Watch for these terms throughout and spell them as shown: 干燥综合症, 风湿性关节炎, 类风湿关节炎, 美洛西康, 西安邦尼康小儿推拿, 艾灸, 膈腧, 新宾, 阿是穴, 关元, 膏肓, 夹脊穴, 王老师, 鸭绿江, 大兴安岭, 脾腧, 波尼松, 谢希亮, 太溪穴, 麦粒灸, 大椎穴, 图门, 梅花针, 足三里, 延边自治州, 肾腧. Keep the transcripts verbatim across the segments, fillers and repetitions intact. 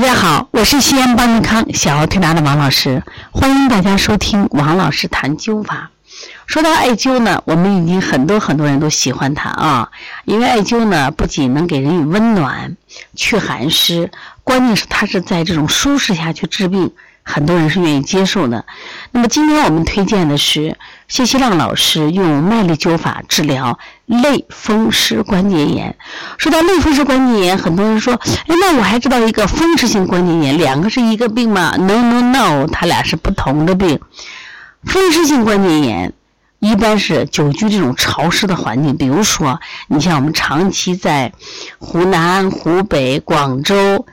大家好，我是西安邦尼康小儿推拿的王老师，欢迎大家收听王老师谈灸法。说到艾灸呢，我们已经很多很多人都喜欢它啊，因为艾灸呢不仅能给人以温暖、去寒湿，关键是它是在这种舒适下去治病，很多人是愿意接受的。那么今天我们推荐的是谢希亮老师用麦粒灸法治疗类风湿关节炎。说到类风湿关节炎，很多人说，哎，那我还知道一个风湿性关节炎，两个是一个病吗？ No No No， 它俩是不同的病。风湿性关节炎一般是久居这种潮湿的环境，比如说你像我们长期在湖南、湖北、广州，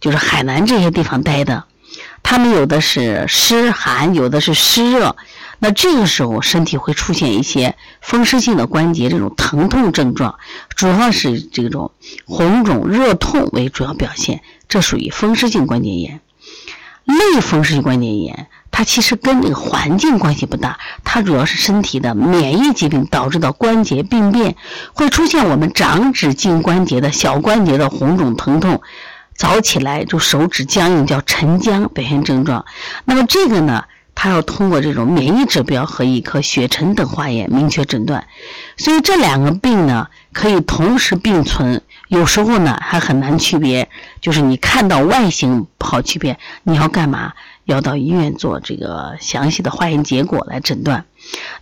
就是海南这些地方待的，他们有的是湿寒，有的是湿热，那这个时候身体会出现一些风湿性的关节这种疼痛症状，主要是这种红肿热痛为主要表现，这属于风湿性关节炎。类风湿性关节炎它其实跟这个环境关系不大，它主要是身体的免疫疾病导致的关节病变，会出现我们掌指近关节的小关节的红肿疼痛，早起来就手指僵硬，叫晨僵，表现症状。那么这个呢，它要通过这种免疫指标和一颗血沉等化验明确诊断。所以这两个病呢可以同时并存，有时候呢还很难区别，就是你看到外形不好区别，你要干嘛？要到医院做这个详细的化验结果来诊断。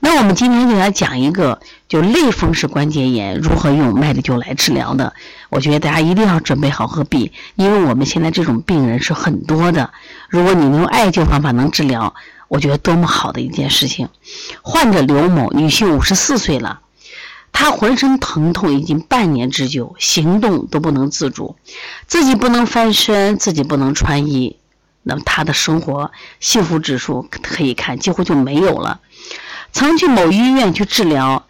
那我们今天就来讲一个就类风湿关节炎如何用麦粒灸来治疗的。我觉得大家一定要准备好和笔，因为我们现在这种病人是很多的，如果你用艾灸方法能治疗，我觉得多么好的一件事情。患者刘某，女性五十四岁了，她浑身疼痛已经半年之久，行动都不能自主，自己不能翻身，自己不能穿衣，那么她的生活幸福指数可以看几乎就没有了。曾去某医院去治疗，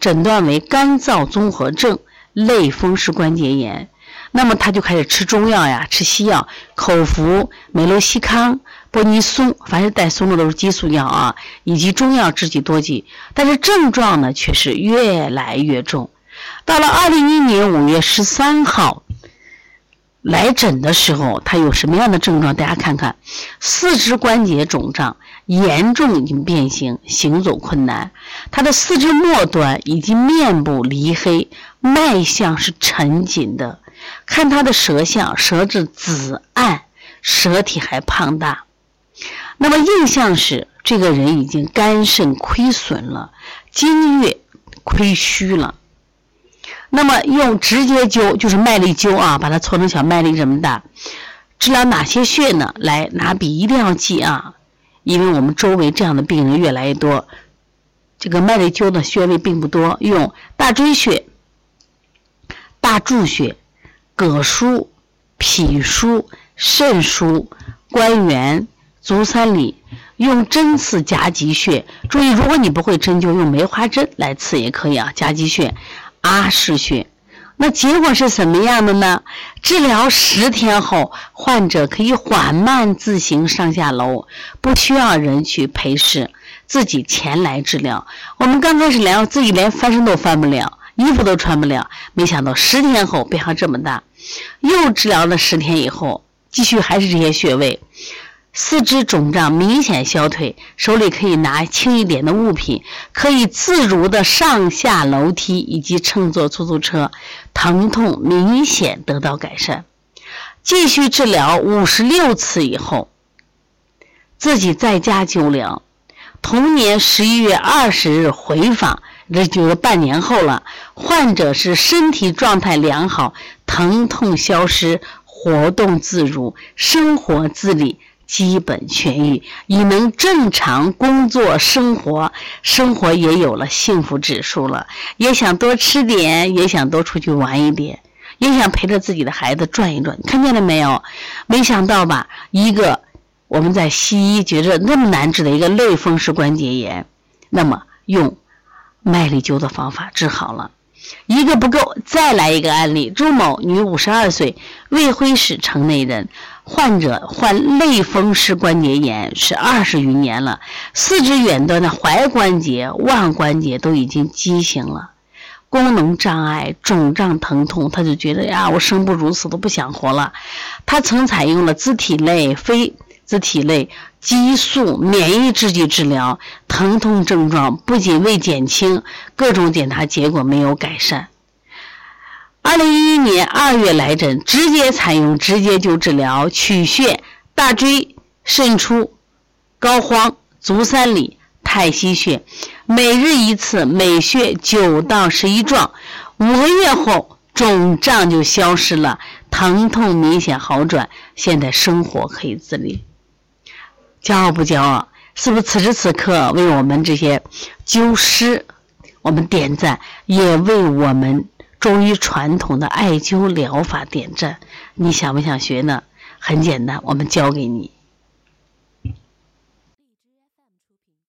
诊断为干燥综合症、类风湿关节炎，那么她就开始吃中药呀，吃西药，口服美洛西康、波尼松，凡是带松的都是激素药啊，以及中药制剂多剂，但是症状呢却是越来越重。到了二零一一年五月十三号来诊的时候，他有什么样的症状？大家看看，四肢关节肿胀严重，已经变形，行走困难，他的四肢末端以及面部黧黑，脉象是沉紧的，看他的舌象，舌质紫暗，舌体还胖大。那么印象是这个人已经肝肾亏损了，精液亏虚了。那么用直接灸，就是麦粒灸啊，把它搓成小麦粒这么大，治疗哪些穴呢？来，拿笔一定要记啊，因为我们周围这样的病人越来越多。这个麦粒灸的穴位并不多，用大椎穴、大柱穴、膈腧、脾腧、肾腧、关元、足三里，用针刺夹脊穴。注意，如果你不会针灸，用梅花针来刺也可以啊，夹脊穴、阿是穴。那结果是什么样的呢？治疗十天后，患者可以缓慢自行上下楼，不需要人去陪侍，自己前来治疗。我们刚开始来，自己连翻身都翻不了，衣服都穿不了，没想到十天后变化这么大。又治疗了十天以后，继续还是这些穴位，四肢肿胀明显消退，手里可以拿轻一点的物品，可以自如的上下楼梯以及乘坐出租车，疼痛明显得到改善。继续治疗五十六次以后，自己在家灸疗，同年十一月二十日回访，这就是半年后了。患者是身体状态良好，疼痛消失，活动自如，生活自理，基本痊愈，已能正常工作生活，生活也有了幸福指数了，也想多吃点，也想多出去玩一点，也想陪着自己的孩子转一转。看见了没有？没想到吧，一个我们在西医觉着那么难治的一个类风湿关节炎，那么用麦粒灸的方法治好了。一个不够，再来一个案例。朱某，女五十二岁，卫辉市城内人，患者患类风湿关节炎是二十余年了，四肢远端的踝关节、腕关节都已经畸形了，功能障碍、肿胀、疼痛，他就觉得呀、啊，我生不如死，都不想活了。他曾采用了自体类、非自体类、激素、免疫制剂治疗，疼痛症状不仅未减轻，各种检查结果没有改善。二零一一年二月来诊，直接采用直接就治疗，取穴、大椎、肾腧、膏肓、足三里、太溪穴，每日一次，每穴九到十一壮。五个月后，肿胀就消失了，疼痛明显好转，现在生活可以自理。骄傲不骄傲？是不是此时此刻为我们这些灸师我们点赞，也为我们中医传统的艾灸疗法点赞？你想不想学呢？很简单，我们教给你。